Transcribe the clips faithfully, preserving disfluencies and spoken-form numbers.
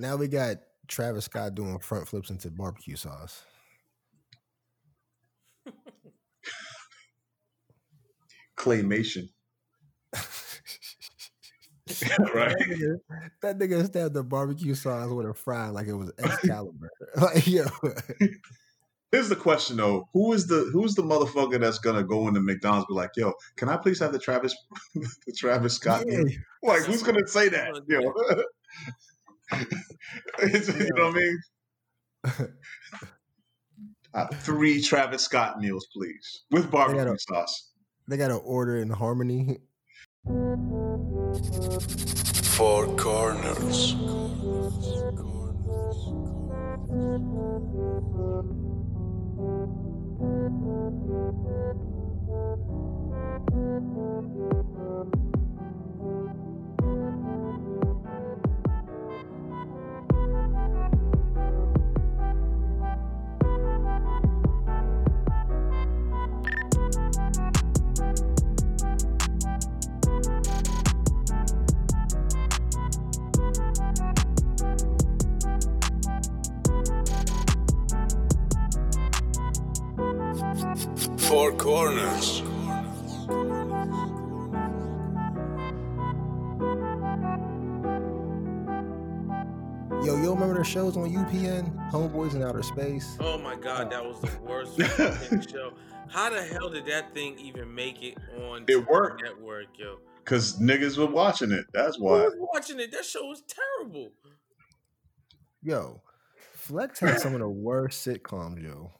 Now we got Travis Scott doing front flips into barbecue sauce. Claymation. Right? That nigga, that nigga stabbed the barbecue sauce with a fry like it was Excalibur. Like, yo. Here's the question though: Who is the who's the motherfucker that's gonna go into McDonald's and be like, "Yo, can I please have the Travis, the Travis Scott?" Yeah. Like, who's gonna say that? Yo, you know what I mean? Uh, three Travis Scott meals, please, with barbecue they a, sauce. They got an order in harmony. Four Corners. Four Corners. Yo, you remember the shows on U P N? Homeboys in Outer Space. Oh my God, that was the worst show. How the hell did that thing even make it on the network, yo? Because niggas were watching it. That's why. Who was watching it? That show was terrible. Yo, Flex had some of the worst sitcoms, yo.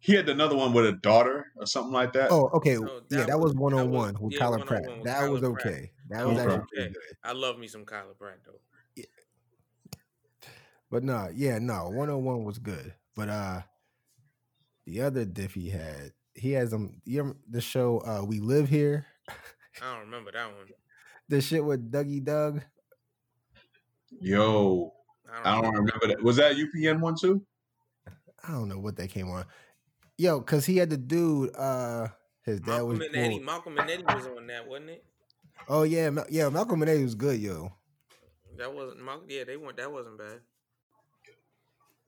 He had another one with a daughter or something like that. Oh, okay. So that yeah, that was One-on-One with Kyla Pratt. That was okay. That was actually okay. I love me some Kyla Pratt, though. But no, nah, yeah, no, One-on-One was good. But uh, the other diff he had, he has um, you the show uh, We Live Here. I don't remember that one. The shit with Dougie Doug. Yo, I don't, I don't remember that. Was that U P N one too? I don't know what that came on. Yo, because he had the dude, uh, his dad Malcolm was and Eddie. Malcolm and Eddie was on that, wasn't it? Oh, yeah, yeah, Malcolm and Eddie was good, yo. That wasn't, yeah, they weren't, that wasn't bad.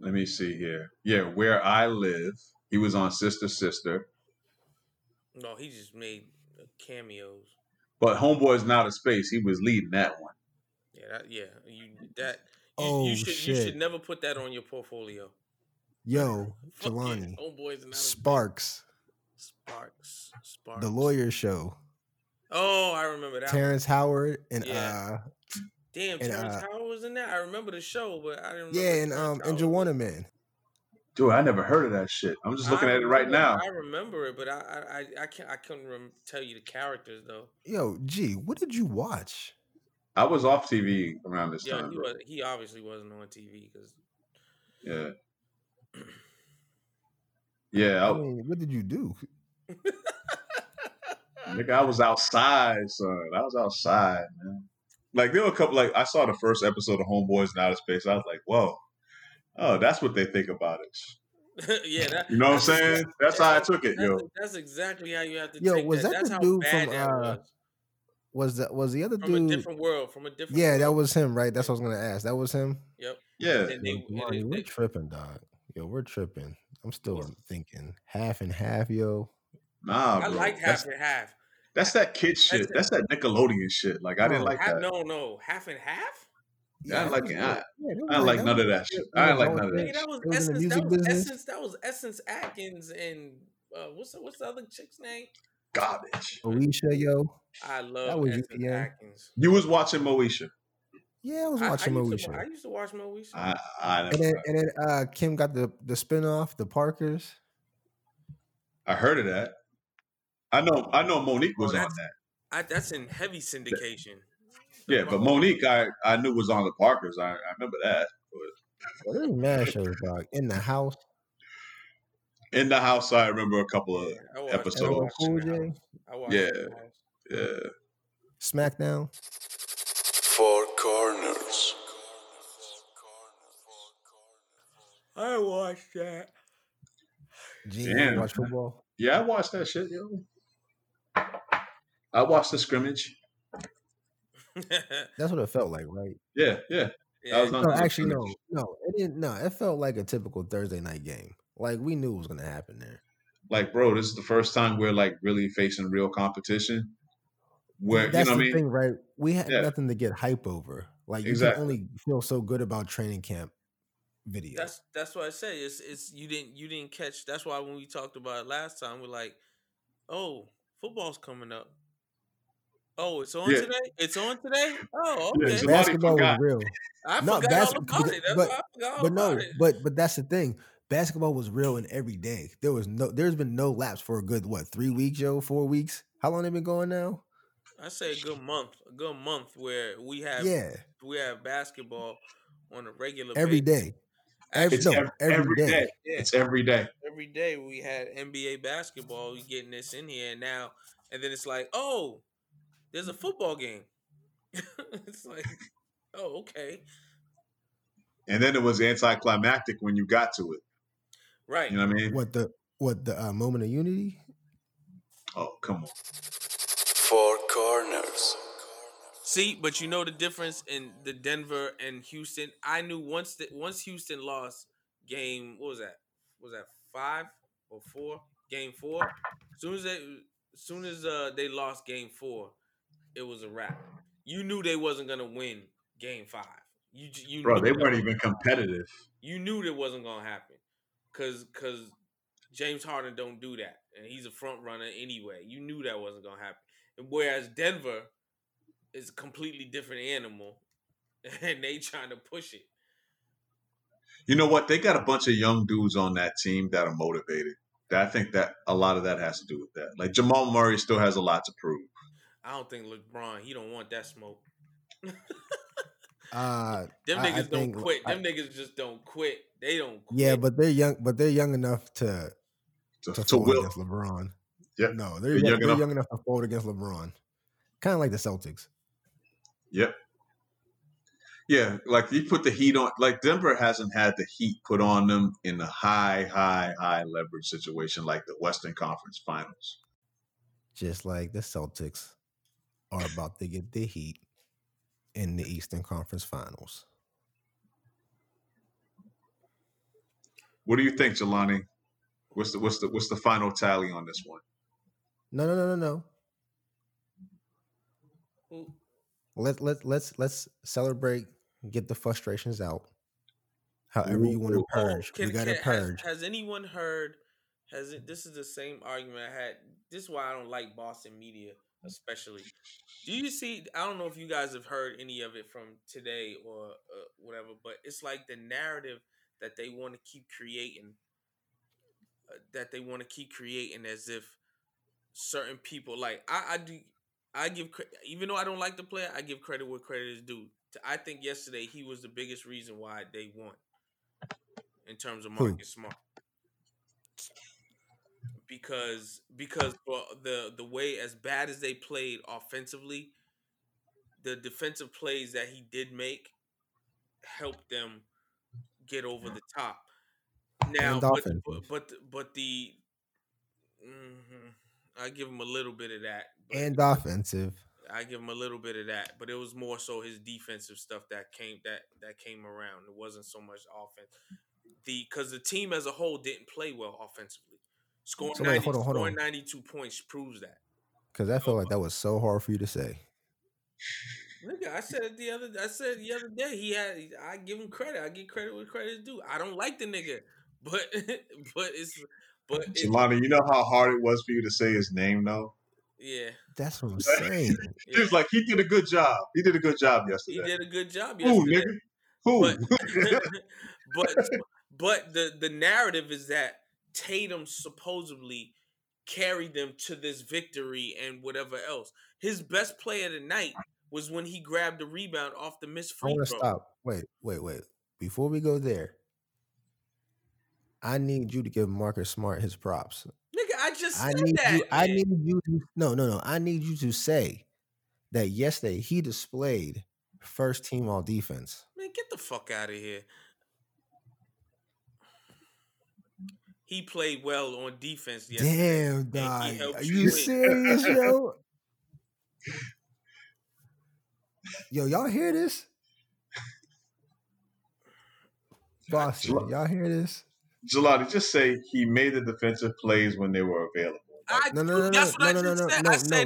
Let me see here. Yeah, Where I Live. He was on Sister Sister. No, he just made cameos. But Homeboys in Outer Space, he was leading that one. Yeah, that, yeah. You that. You, oh you should, shit! You should never put that on your portfolio. Yo, Jelani. Homeboys in Outer Sparks. Space. Sparks. Sparks. The Lawyer Show. Oh, I remember that. Terrence one. Howard and yeah. uh. Damn, and, Terrence uh, Howard was in that. I remember the show, but I didn't remember. Yeah, and um, and Joanna Man. Dude, I never heard of that shit. I'm just looking I at it right remember, now. I remember it, but I I I can't I couldn't rem- tell you the characters though. Yo, G, what did you watch? I was off T V around this Yo, time. He, was, he obviously wasn't on T V because. Yeah. Yeah. I, I mean, what did you do? Nigga, I was outside, son. I was outside, man. Like, there were a couple, like, I saw the first episode of Homeboys in Outer Space. I was like, whoa. Oh, that's what they think about it. Yeah. That, you know what I'm saying? That's how I took it, that's, yo. That's exactly how you have to yo, take it. Yo, was that, that the dude from, uh, was. was the, was the other from dude? From a different world, from a different Yeah, world. That was him, right? That's what I was going to ask. That was him? Yep. Yeah. They, they, yo, they, we're they, tripping, dog. Yo, we're tripping. I'm still what? thinking half and half, yo. Nah, bro. I like half that's, and half. That's that kid shit. That's that Nickelodeon shit. Like, I didn't like that. No, no. Half and half? Yeah, I didn't like that. I didn't like none of that shit. I didn't like none of that. That was Essence. That was Essence. That was Essence Atkins and uh, what's what's the other chick's name? Garbage. Moesha, yo. I love Essence Atkins. You was watching Moesha. Yeah, I was watching Moesha. I used to watch Moesha. I, I never and then, and then uh, Kim got the the spinoff, The Parkers. I heard of that. I know, I know. Monique was oh, on that. I, that's in heavy syndication. Yeah, but Monique, I, I knew was on The Parkers. I, I remember that. Well, there's mad shows, dog. In the House. In the House, I remember a couple of yeah, episodes. Cool, yeah, yeah. SmackDown. Four Corners. I watched that. Gee, you watch football? Yeah, I watched that shit, yo. I watched the scrimmage. That's what it felt like, right? Yeah, yeah. Yeah. That was not no, actually, no, no, it didn't. No, it felt like a typical Thursday night game. Like we knew what was going to happen there. Like, bro, this is the first time we're like really facing real competition. Where that's you know the what I mean? Thing, right? We had yeah. nothing to get hype over. Like, you exactly. can only feel so good about training camp videos. That's that's what I say. It's it's you didn't you didn't catch. That's why when we talked about it last time, we're like, oh, football's coming up. Oh, it's on yeah. today? It's on today? Oh, okay. Yeah, basketball was real. I no, forgot bas- all about it. That's but, why I forgot all but about no, it. But but that's the thing. Basketball was real in every day. There was no there's been no lapse for a good what, three weeks, yo, four weeks. How long have they been going now? I say a good month. A good month where we have yeah. we have basketball on a regular every basis. Day. Every, it's no, every, every, every day. day. Yeah. It's every day. Every day we had N B A basketball. We getting this in here and now and then it's like, oh, there's a football game. It's like, oh, okay. And then it was anticlimactic when you got to it. Right. You know what I mean? What the what the uh, moment of unity? Oh, come on. Four Corners. See, but you know the difference in the Denver and Houston. I knew once that once Houston lost game, what was that? Was that five or four? Game four. As soon as they, as soon as uh, they lost game four, it was a wrap. You knew they wasn't gonna win game five. You, you bro, they weren't even competitive. You knew it wasn't gonna happen, cause cause James Harden don't do that, and he's a front runner anyway. You knew that wasn't gonna happen. And whereas Denver is a completely different animal, and they trying to push it. You know what? They got a bunch of young dudes on that team that are motivated. I think that a lot of that has to do with that. Like Jamal Murray still has a lot to prove. I don't think LeBron, he don't want that smoke. uh, Them I, niggas I think, don't quit. Them I, niggas just don't quit. They don't quit. Yeah, but they're young, but they're young enough to to, to, to will against LeBron. Yep. No, they're, they're, young, young, they're enough. young enough to fold against LeBron. Kind of like the Celtics. Yep. Yeah, like you put the heat on. Like Denver hasn't had the heat put on them in the high, high, high leverage situation like the Western Conference Finals. Just like the Celtics are about to get the heat in the Eastern Conference Finals. What do you think, Jelani? What's the what's the what's the final tally on this one? No, no, no, no, no. Let let let's let's celebrate, get the frustrations out. However, ooh, you want to purge, can, we got to purge. Has, has anyone heard? Has it? This is the same argument I had. This is why I don't like Boston media. Especially, do you see? I don't know if you guys have heard any of it from today or uh, whatever, but it's like the narrative that they want to keep creating, uh, that they want to keep creating as if certain people, like I, I do, I give even though I don't like the player, I give credit where credit is due. I think yesterday he was the biggest reason why they won in terms of Marcus Smart. Because because well, the the way as bad as they played offensively, the defensive plays that he did make helped them get over the top. Now, but, but but but the mm-hmm, I give him a little bit of that. And offensive, I give him a little bit of that, but it was more so his defensive stuff that came that that came around. It wasn't so much offense. The because the team as a whole didn't play well offensively. Scoring, so wait, ninety, hold on, hold scoring on. ninety-two points proves that. Because I felt oh. like that was so hard for you to say. Look, I said it the other. I said the other day he had. I give him credit. I give credit where credit is due. I don't like the nigga, but but it's but. Jelani, you know how hard it was for you to say his name, though. Yeah, that's what I'm saying. He was like, he did a good job. He did a good job yesterday. He did a good job yesterday. Who, nigga? Who? But but, but the, the narrative is that Tatum supposedly carried them to this victory and whatever else. His best play of the night was when he grabbed the rebound off the missed free throw. Stop. Wait, wait, wait. Before we go there, I need you to give Marcus Smart his props. Nigga, I just said I need that. You, I need you to, no, no, no. I need you to say that yesterday he displayed first team all defense. Man, get the fuck out of here. He played well on defense yesterday. Damn, dog. Are you serious, yo? Yo, y'all hear this? Boston, Gel- y'all hear this? Gelati, just say he made the defensive plays when they were available. I, no, no, no, that's no, what no, I no, no, said.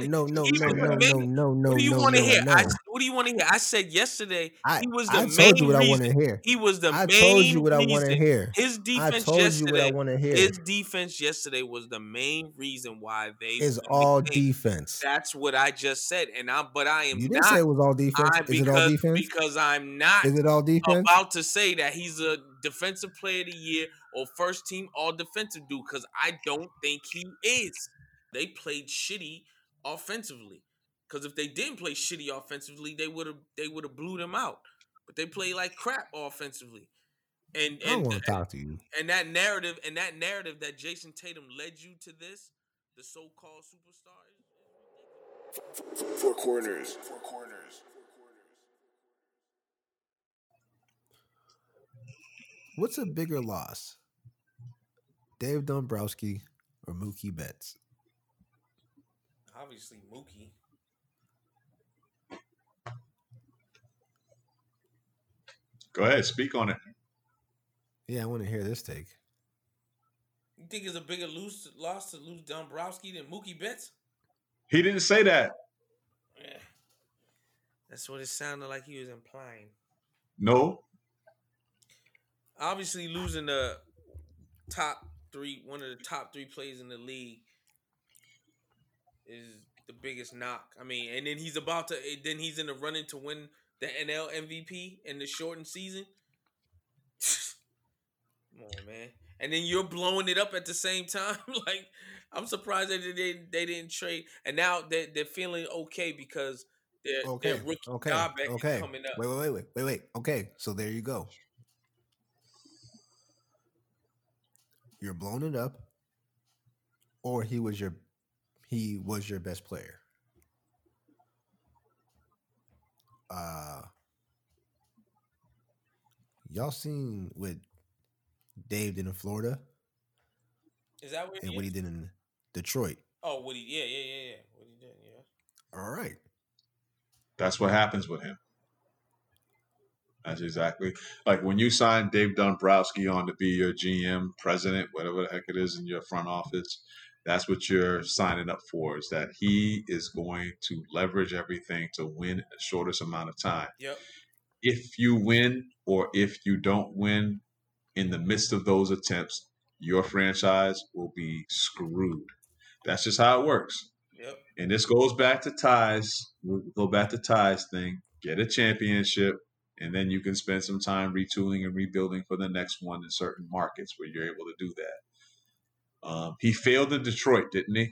no, no, no, no, no, no, no, no, no. What do you no, want to no, hear? No. I, what do you want to hear? I said yesterday I, he was the I main. I told you what reason. I want to hear. He was the I main. I told you what reason. I want to hear. His defense I told yesterday. You what I want to hear. His defense yesterday was the main reason why they is all the defense. That's what I just said, and I. But I am. You didn't not, say it was all defense. I, is because, it all defense? Because I'm not. Is it all defense? About to say that he's a defensive player of the year or first team all defensive dude because I don't think he is. They played shitty offensively because if they didn't play shitty offensively, they would have they would have blew them out. But they played like crap offensively. And, and I don't want to talk to you. And that narrative and that narrative that Jason Tatum led you to this, the so-called superstar. Four corners. Four corners. What's a bigger loss, Dave Dombrowski or Mookie Betts? Obviously, Mookie. Go ahead, speak on it. Yeah, I want to hear this take. You think it's a bigger lose, loss to lose Dombrowski than Mookie Betts? He didn't say that. Yeah. That's what it sounded like he was implying. No. Obviously, losing the top three, one of the top three players in the league, is the biggest knock. I mean, and then he's about to, then he's in the running to win the N L M V P in the shortened season. Come on, man! And then you're blowing it up at the same time. Like, I'm surprised that they they didn't trade. And now they're, they're feeling okay because their okay. their rookie okay. Dobbeck okay. is coming up. Wait, wait, wait, wait, wait. Okay, so there you go. You're blown it up, or he was your he was your best player. Uh, y'all seen what Dave did in Florida? Is that what? And what he did in Detroit? Oh, what he? Yeah, yeah, yeah, yeah. What he did? Yeah. All right. That's what happens with him. That's exactly like when you sign Dave Dombrowski on to be your G M, president, whatever the heck it is in your front office. That's what you're signing up for, is that he is going to leverage everything to win in the shortest amount of time. Yep. If you win or if you don't win in the midst of those attempts, your franchise will be screwed. That's just how it works. Yep. And this goes back to ties. We'll go back to ties thing. Get a championship. And then you can spend some time retooling and rebuilding for the next one in certain markets where you're able to do that. Um, he failed in Detroit, didn't he?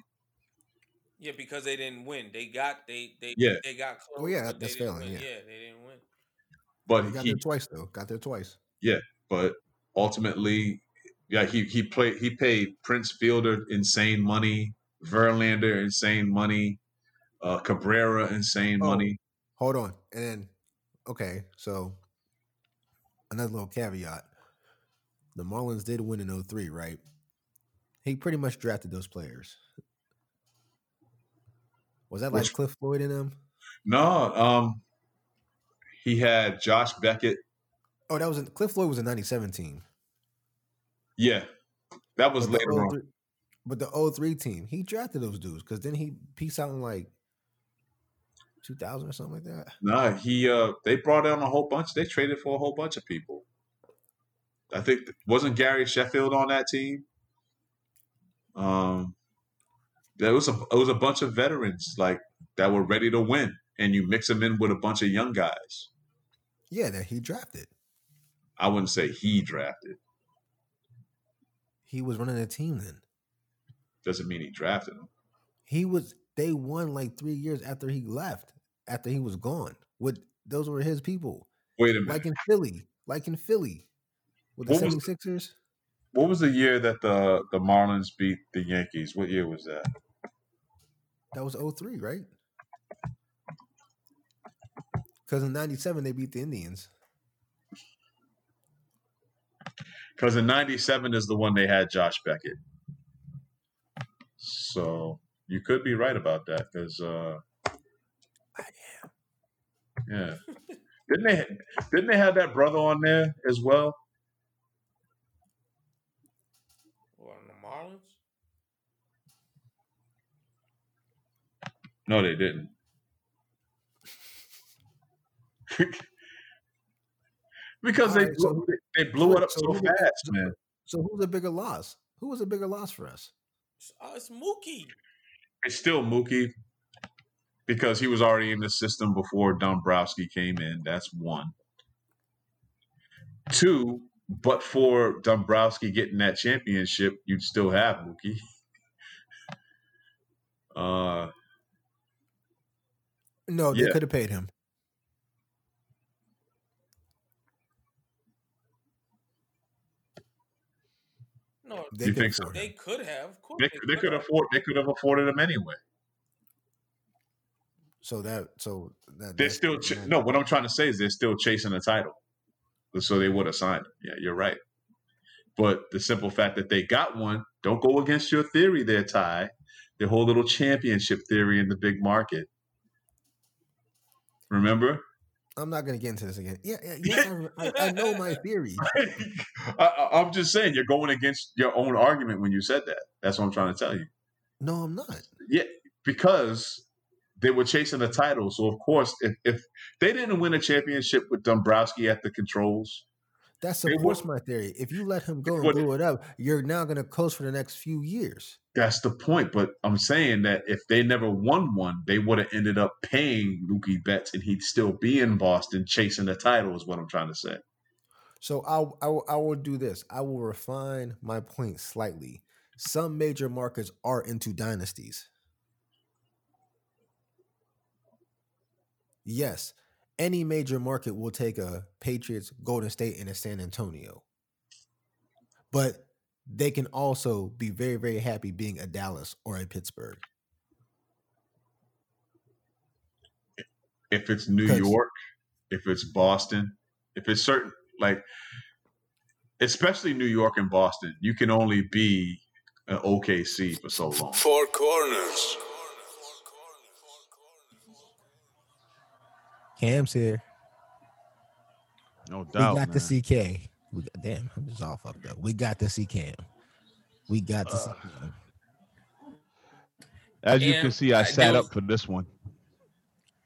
Yeah, because they didn't win. They got they they yeah. they got close. Oh yeah, that's failing. Yeah. yeah, they didn't win. But he got he, there twice though. Got there twice. Yeah, but ultimately, yeah, he he played. He paid Prince Fielder insane money, Verlander insane money, uh, Cabrera insane oh, money. Hold on, and then. Okay, so another little caveat. The Marlins did win in oh three, right? He pretty much drafted those players. Was that like Which, Cliff Floyd in them? No. Um, he had Josh Beckett. Oh, that was in, Cliff Floyd was a ninety-seven team. Yeah, that was but later oh three, on. But the oh three team, he drafted those dudes because then he peaced out in like two thousand or something like that. Nah, he uh, they brought in a whole bunch. They traded for a whole bunch of people. I think wasn't Gary Sheffield on that team? Um, there was a it was a bunch of veterans like that were ready to win, and you mix them in with a bunch of young guys. Yeah, that he drafted. I wouldn't say he drafted. He was running a team then. Doesn't mean he drafted them. He was. They won like three years after he left. After he was gone, with those were his people. Wait a minute, like in Philly, like in Philly, with the what seventy-sixers. Was, what was the year that the, the Marlins beat the Yankees? What year was that? That was oh three, right? Because in ninety-seven they beat the Indians. Because in ninety-seven is the one they had Josh Beckett. So you could be right about that because. Uh, Yeah, didn't they didn't they have that brother on there as well? No, they didn't. Because they, right, blew, so, they blew it up so, so fast, so, man. So who's a bigger loss? Who was a bigger loss for us? Uh, it's Mookie. It's still Mookie because he was already in the system before Dombrowski came in. That's one. Two, but for Dombrowski getting that championship, you'd still have Mookie. Uh, no, they yeah. could have paid him. No, they you think so? They could have. Of course, they, they, they could afford. They could have afforded him anyway. So that, so that they're still ch- no. What I'm trying to say is they're still chasing a title, so they would have signed him. Yeah, you're right. But the simple fact that they got one, don't go against your theory there, Ty. The whole little championship theory in the big market. Remember? I'm not going to get into this again. Yeah, yeah, yeah I, I know my theory. I, I'm just saying you're going against your own argument when you said that. That's what I'm trying to tell you. No, I'm not. Yeah, because they were chasing the title. So, of course, if, if they didn't win a championship with Dombrowski at the controls. That's, of course, my theory. If you let him go and blew it up, you're now going to coast for the next few years. That's the point. But I'm saying that if they never won one, they would have ended up paying Mookie Betts and he'd still be in Boston chasing the title is what I'm trying to say. So I'll, I will, I will do this. I will refine my point slightly. Some major markets are into dynasties. Yes. Any major market will take a Patriots, Golden State, and a San Antonio. But they can also be very, very happy being a Dallas or a Pittsburgh. If it's New York, if it's Boston, if it's certain, like, especially New York and Boston, you can only be an O K C for so long. Four Corners. Cam's here. No doubt. We got man. to see Cam. We got, damn, I'm just all fucked up. We got to see Cam. We got to uh, see Cam. As Cam, you can see, I sat was, up for this one.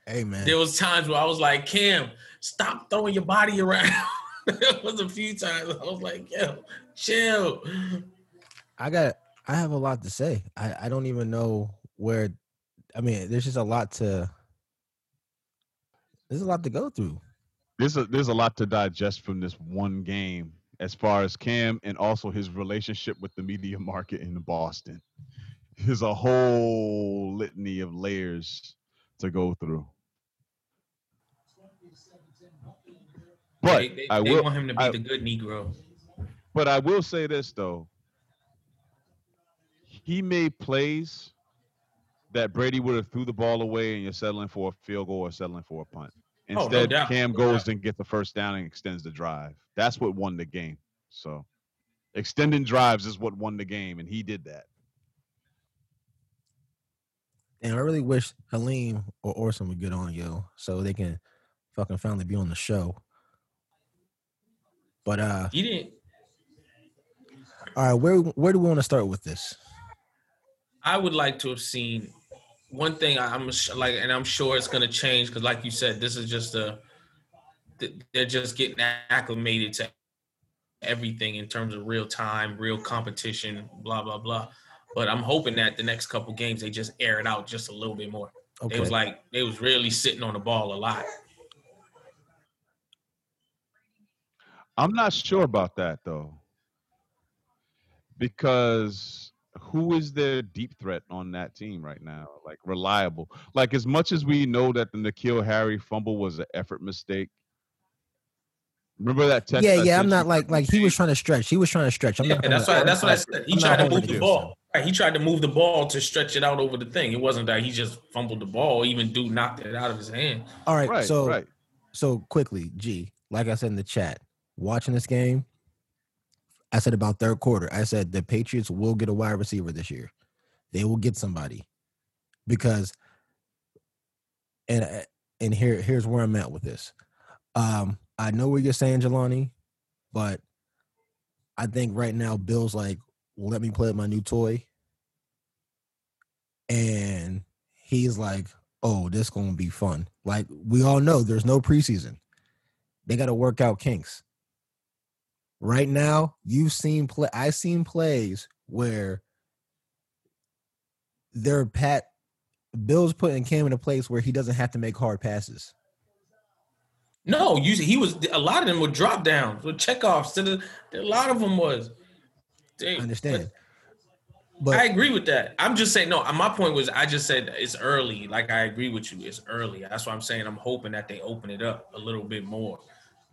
Hey, man. There was times where I was like, Cam, stop throwing your body around. It was a few times. I was like, yo, chill. I got, I have a lot to say. I, I don't even know where, I mean, there's just a lot to... There's a lot to go through. There's a, there's a lot to digest from this one game as far as Cam and also his relationship with the media market in Boston. There's a whole litany of layers to go through. But they, they, I will, they want him to be I, the good Negro. But I will say this, though. He made plays that Brady would have threw the ball away and you're settling for a field goal or settling for a punt. Instead, oh, no doubt. Cam goes and gets the first down and extends the drive. That's what won the game. So extending drives is what won the game, and he did that. And I really wish Halim or Orson would get on, yo, so they can fucking finally be on the show. But uh, you didn't. All right, where where do we want to start with this? I would like to have seen. One thing I'm like, and I'm sure it's going to change because, like you said, this is just a they're just getting acclimated to everything in terms of real time, real competition, blah blah blah. But I'm hoping that the next couple games they just air it out just a little bit more. Okay. They was like they was really sitting on the ball a lot. I'm not sure about that though, because. Who is their deep threat on that team right now? Like, reliable. Like, as much as we know that the N'Keal Harry fumble was an effort mistake. Remember that text? Yeah, yeah, I'm not like, like he was trying to stretch. He was trying to stretch. I'm yeah, not that's what, that's what I said. He I'm tried to move the ball. Right, he tried to move the ball to stretch it out over the thing. It wasn't that he just fumbled the ball. Even dude knocked it out of his hand. All right, right so right. so quickly, G, like I said in the chat, watching this game, I said about third quarter, I said the Patriots will get a wide receiver this year. They will get somebody because, and and here here's where I'm at with this. Um, I know what you're saying, Jelani, but I think right now Bill's like, well, let me play with my new toy. And he's like, oh, this gonna be fun. Like, we all know there's no preseason. They got to work out kinks. Right now, you've seen play. I've seen plays where their Pat Bill's putting Cam in a place where he doesn't have to make hard passes. No, you, he was a lot of them were drop downs, with checkoffs. To the, a lot of them was. Dang, I understand. But, but I agree with that. I'm just saying, no, my point was I just said it's early. Like, I agree with you. It's early. That's what I'm saying. I'm hoping that they open it up a little bit more,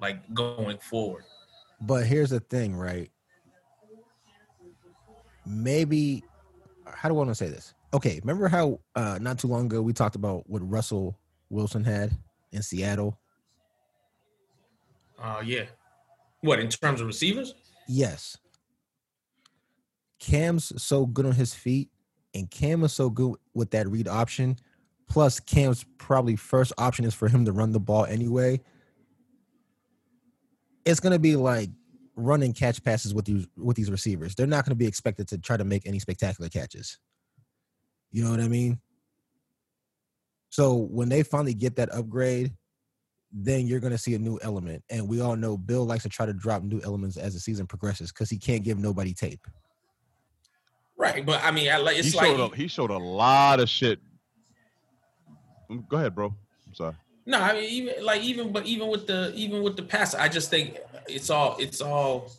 like, going forward. But here's the thing, right? Maybe – how do I want to say this? Okay, remember how uh, not too long ago we talked about what Russell Wilson had in Seattle? Uh, yeah. What, in terms of receivers? Yes. Cam's so good on his feet, and Cam is so good with that read option. Plus, Cam's probably first option is for him to run the ball anyway. It's going to be like run and catch passes with these, with these receivers. They're not going to be expected to try to make any spectacular catches. You know what I mean? So when they finally get that upgrade, then you're going to see a new element. And we all know Bill likes to try to drop new elements as the season progresses because he can't give nobody tape. Right, but I mean, I, like, it's he like... Showed a, he showed a lot of shit. Go ahead, bro. I'm sorry. No, I mean, even like even but even with the even with the pass, I just think it's all it's all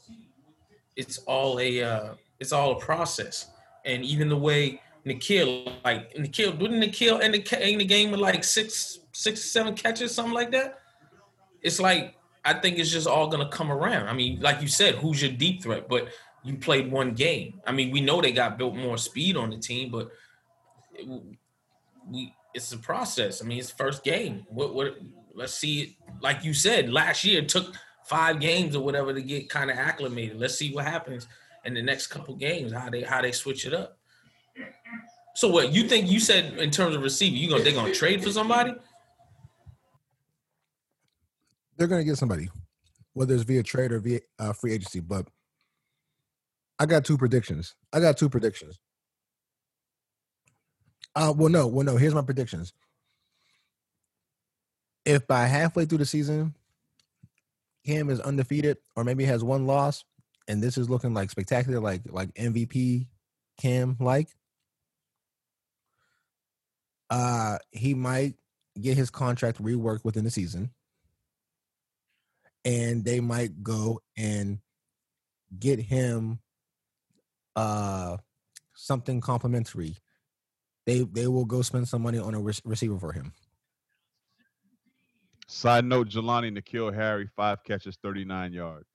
it's all a uh, it's all a process. And even the way N'Keal, like N'Keal, wouldn't N'Keal end the, end the game with like six six seven catches, something like that? It's like, I think it's just all gonna come around. I mean, like you said, who's your deep threat? But you played one game. I mean, we know they got built more speed on the team, but it, we. It's a process. I mean, it's the first game. What? What? Let's see it. Like you said, last year it took five games or whatever to get kind of acclimated. Let's see what happens in the next couple games. How they how they switch it up. So what you think? You said in terms of receiver, you gonna they gonna trade for somebody? They're gonna get somebody, whether it's via trade or via uh, free agency. But I got two predictions. I got two predictions. Uh, well, no, well, no. Here's my predictions. If by halfway through the season, Cam is undefeated or maybe has one loss, and this is looking like spectacular, like like M V P Cam, like, uh, he might get his contract reworked within the season, and they might go and get him uh, something complimentary. They they will go spend some money on a re- receiver for him. Side note, Jelani N'Keal Harry, five catches, thirty-nine yards.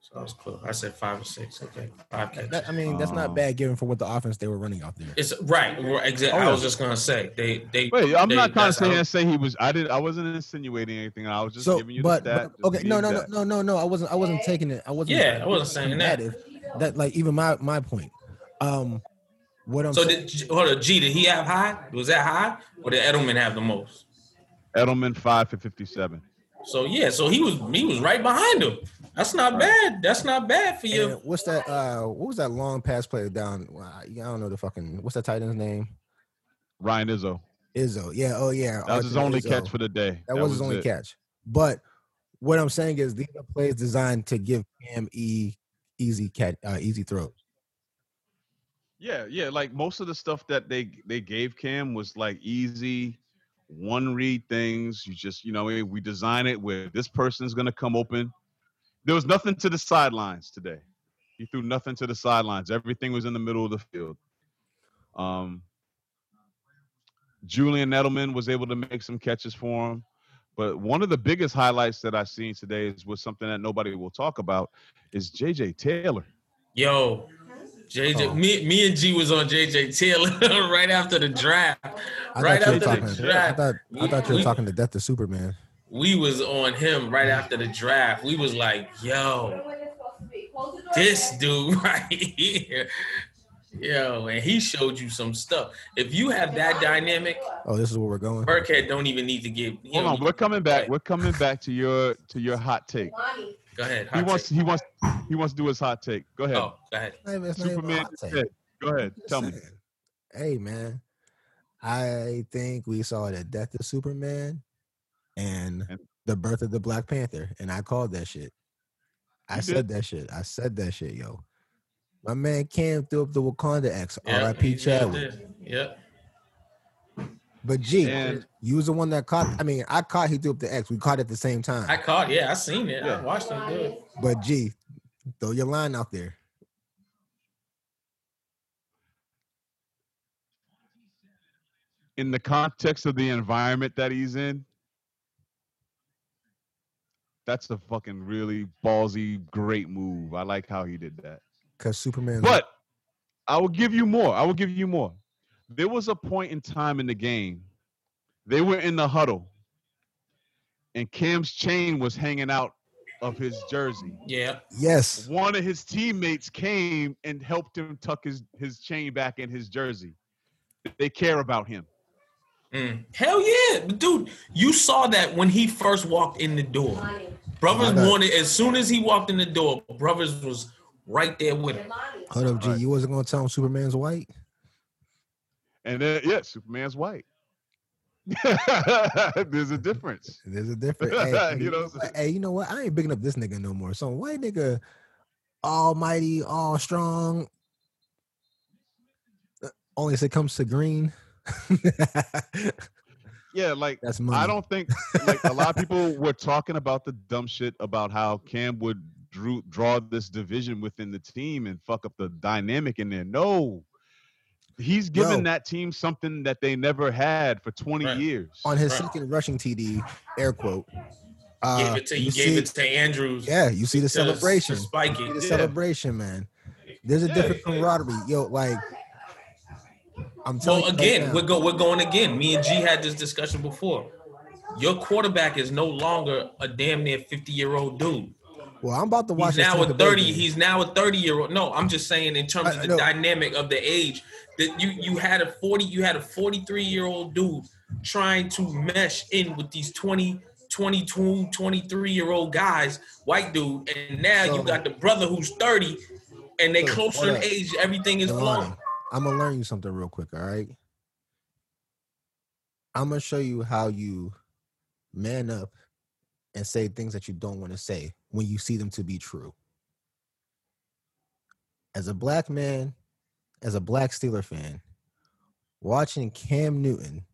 So that was close. I said five or six. Okay, five catches. That, I mean, that's um, not bad given for what the offense they were running out there. It's right. Exactly. I was just gonna say they they. Wait, I'm they, not trying to say, say he was. I did. I wasn't insinuating anything. I was just so, giving you but, that. But, okay. No, no, no, no, no, no. I wasn't. I wasn't taking it. I wasn't. Yeah, I wasn't saying that. That, that like even my my point. Um. What I'm so saying. did hold on, G, did he have high? Was that high? Or did Edelman have the most? Edelman five for fifty-seven. So yeah, so he was he was right behind him. That's not right. bad. That's not bad for you. And what's that? Uh, what was that long pass play down? I don't know the fucking. What's that tight end's name? Ryan Izzo. Izzo. Yeah. Oh yeah. That was Arthur his only Izzo. catch for the day. That, that was his only it. catch. But what I'm saying is these are plays designed to give Cam e easy cat uh, easy throws. Yeah, yeah, like most of the stuff that they they gave Cam was like easy, one-read things. You just, you know, we design it where this person's going to come open. There was nothing to the sidelines today. He threw nothing to the sidelines. Everything was in the middle of the field. Um, Julian Edelman was able to make some catches for him. But one of the biggest highlights that I've seen today is was something that nobody will talk about is J J Taylor. Yo. J J, oh. me, me and G was on J J Taylor right after the draft. I right after talking, the draft, I thought, I we, thought you were we, talking to Death to Superman. We was on him right after the draft. We was like, "Yo, this dude right here, yo," and he showed you some stuff. If you have that dynamic, oh, this is where we're going. Burkhead don't even need to give. Hold on, we're coming back. Right. We're coming back to your to your hot take. Go ahead. He wants, he wants. He wants. He wants to do his hot take. Go ahead. Oh, go ahead. Superman. Go ahead. Tell me. Hey, man. I think we saw the death of Superman and the birth of the Black Panther, and I called that shit. I said that shit. I said that shit, yo. My man Cam threw up the Wakanda X, yep, R I P Chadwick. Yep. But G, and you was the one that caught. I mean, I caught he threw up the X. We caught it at the same time. I caught, yeah, I seen it. Yeah. I watched him do it. But G, throw your line out there. In the context of the environment that he's in, that's a fucking really ballsy, great move. I like how he did that. Because Superman... But I will give you more. I will give you more. There was a point in time in the game. They were in the huddle. And Cam's chain was hanging out of his jersey. Yeah. Yes. One of his teammates came and helped him tuck his, his chain back in his jersey. They care about him. Mm. Hell yeah. Dude, you saw that when he first walked in the door. Brothers wanted, as soon as he walked in the door, brothers was right there with him. Hold up, G. You wasn't going to tell him Superman's white? And then, yeah, Superman's white. There's a difference. There's a difference. Hey, you know, hey, you know what? I ain't bigging up this nigga no more. So white nigga, almighty, all strong, only if it comes to green. Yeah, like, that's I don't think, like, a lot of people were talking about the dumb shit about how Cam would drew, draw this division within the team and fuck up the dynamic in there. No. He's given Yo. that team something that they never had for twenty right. years. On his right. second rushing T D, air quote. Uh, gave it to, you gave see, it to Andrews. Yeah, you see the celebration. You see the yeah. celebration, man. There's a yeah, different camaraderie. Yeah. Yo, like... I'm telling well, again, you right we're, go, we're going again. Me and G had this discussion before. Your quarterback is no longer a damn near fifty-year-old dude. Well, I'm about to watch he's now a thirty. He's now a thirty-year-old. No, I'm just saying in terms I, of the no. dynamic of the age that you you had a forty, you had a forty-three-year-old dude trying to mesh in with these twenty, twenty-two, twenty-three-year-old guys, white dude, and now so, you got the brother who's thirty, and they so, closer in age. Everything is blown. I'm going to learn you something real quick, all right? I'm going to show you how you man up and say things that you don't want to say when you see them to be true. As a black man, as a black Steeler fan, watching Cam Newton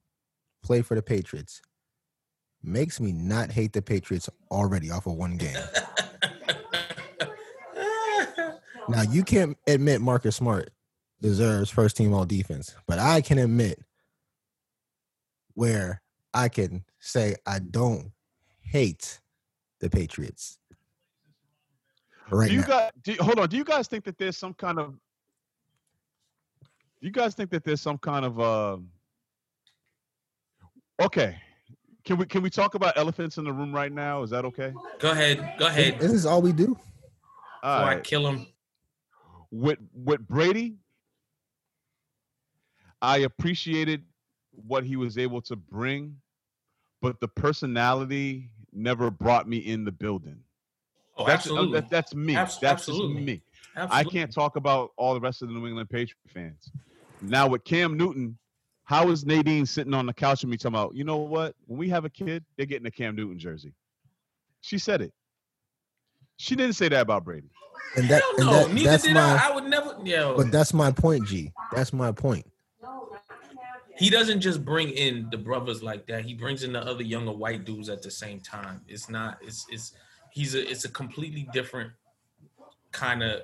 play for the Patriots makes me not hate the Patriots already off of one game. Now, you can't admit Marcus Smart deserves first team all defense, but I can admit where I can say I don't hate the Patriots right do you now. Guys, do, hold on. Do you guys think that there's some kind of? Do you guys think that there's some kind of? Um, okay, can we can we talk about elephants in the room right now? Is that okay? Go ahead. Go ahead. This is all we do. All Before right. I kill him. With with Brady. I appreciated what he was able to bring, but the personality never brought me in the building. Oh, that's, absolutely. That, that's me. Abs- that's absolutely. me. Absolutely. I can't talk about all the rest of the New England Patriots fans. Now with Cam Newton, how is Nadine sitting on the couch with me talking about, you know what? When we have a kid, they're getting a Cam Newton jersey. She said it. She didn't say that about Brady. And that, Hell no, and that, neither that's did my, I. I would never. Yo. But that's my point, G. That's my point. He doesn't just bring in the brothers like that. He brings in the other younger white dudes at the same time. It's not. It's it's. He's a. It's a completely different kind of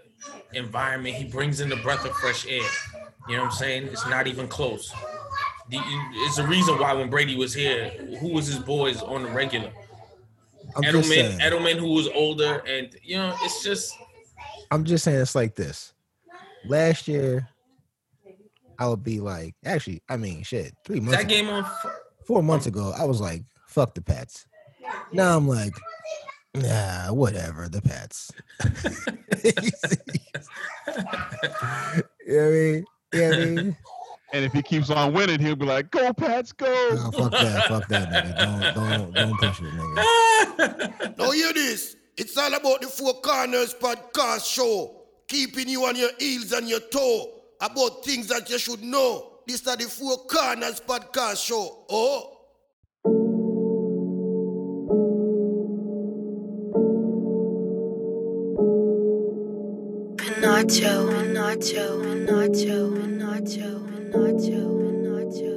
environment. He brings in the breath of fresh air. You know what I'm saying? It's not even close. The, it's a reason why when Brady was here, who was his boys on the regular? I'm Edelman, Edelman, who was older, and you know, it's just. I'm just saying, it's like this. Last year. I would be like, actually, I mean, shit, three months that game on f- four months ago, I was like, fuck the Pats. Now I'm like, nah, whatever, the Pats. You know what I mean? You know what I mean? And if he keeps on winning, he'll be like, go, Pats, go. No, fuck that, fuck that, nigga. Don't, don't, don't push it, nigga. Don't hear this. It's all about the Four Corners podcast show, keeping you on your heels and your toe. About things that you should know, This is the Four Corners podcast show. Oh. Panacho, Panacho, Panacho, Panacho, Panacho, Panacho,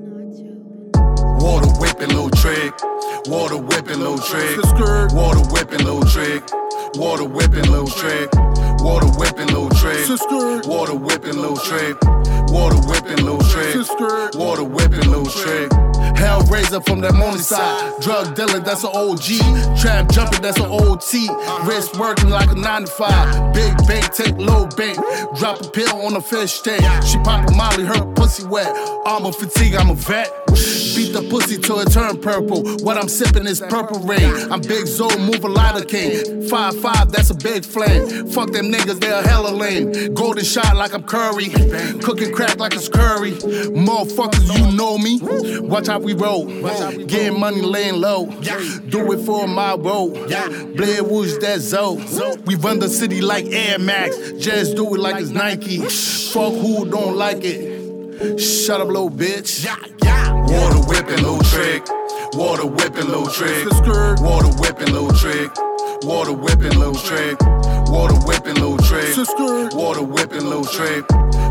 Panacho. Water whipping little trick. Water whipping little trick. Water whipping little trick. Water whipping little trick. Water whipping little trick. Sister. Water whipping little trick. Water whipping little trick. Sister. Water whipping little trick. Hellraiser from that money side. Drug dealer, that's an O G. Trap jumping, that's an O T. Wrist working like a nine to five. Big bank, take low bank. Drop a pill on a fish tank. She poppin' Molly, her pussy wet. I'm a fatigue, I'm a vet. Beat the pussy till it turn purple. What I'm sipping is purple rain. I'm Big Zoe, move a lighter cane. Five five, that's a big flame. Fuck them niggas, they're hella lame. Golden shot like I'm Curry. Cooking crack like it's Curry. Motherfuckers, you know me. Watch how we roll. Getting money, laying low. Do it for my road. Blair Woods, that Zoe. We run the city like Air Max. Just do it like it's Nike. Fuck who don't like it. Shut up, little bitch. Water whipping, little trick. Water whipping, little trick. Water whipping, little trick. Water whipping, little trick. Water whipping, little trick. Water whipping, little trick.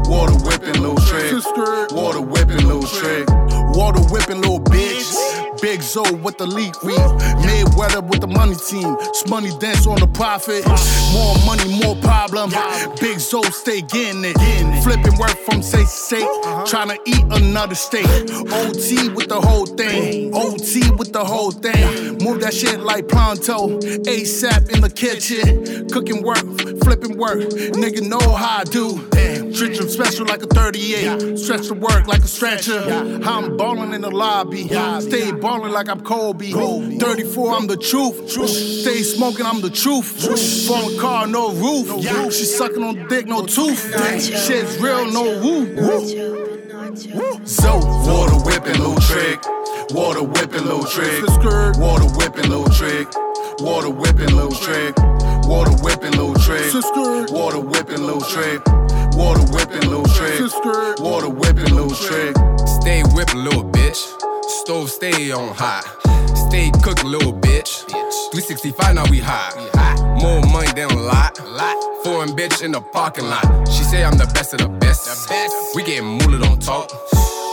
Water whipping, little trick. Water whipping, little trick. Water whipping, little bitch. Big Zoe with the leak weave. Midweather with the money team. Smoney dance on the profit. More money, more problem. Big Zoe stay getting it. Flipping work from state to state. Trying to eat another steak. O T with the whole thing. O T with the whole thing. Move that shit like pronto. ASAP in the kitchen. Cooking work, flipping work. Nigga know how I do. Treat them special like a thirty-eight. Stretch the work like a stretcher. I'm ballin' in the lobby. Stay ballin'. Like I'm Kobe. Kobe. thirty-four, I'm the truth. truth. Stay smoking, I'm the truth. truth. Phone car, no roof. No yeah. roof. She sucking on dick, no tooth. Nacho. Shit's real, Nacho. No woo. Nacho. Woo. So, water whipping, little trick. Water whipping, little trick. Water whipping, little trick. Water whipping, little trick. Water whipping, little trick. Water whipping, little trick. Water whipping, little trick. Water whipping, little trick. Stay whipping, little bitch. Stove stay on high. Stay cooked, little bitch. three sixty-five, now we high. More money than a lot. Foreign bitch in the parking lot. She say I'm the best of the best. We get moolah, don't talk.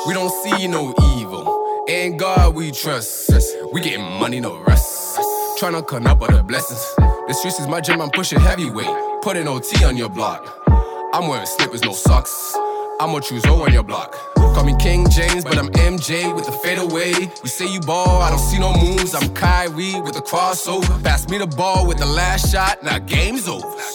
We don't see no evil. In God we trust. We get money, no rest. Tryna count up all the blessings. The streets is my gym, I'm pushing heavyweight. Putting O T on your block. I'm wearing slippers, no socks. I'ma choose O on your block. Call me King James, but I'm M J with the fadeaway. You say you ball, I don't see no moves. I'm Kyrie with the crossover. Pass me the ball with the last shot, now game's over.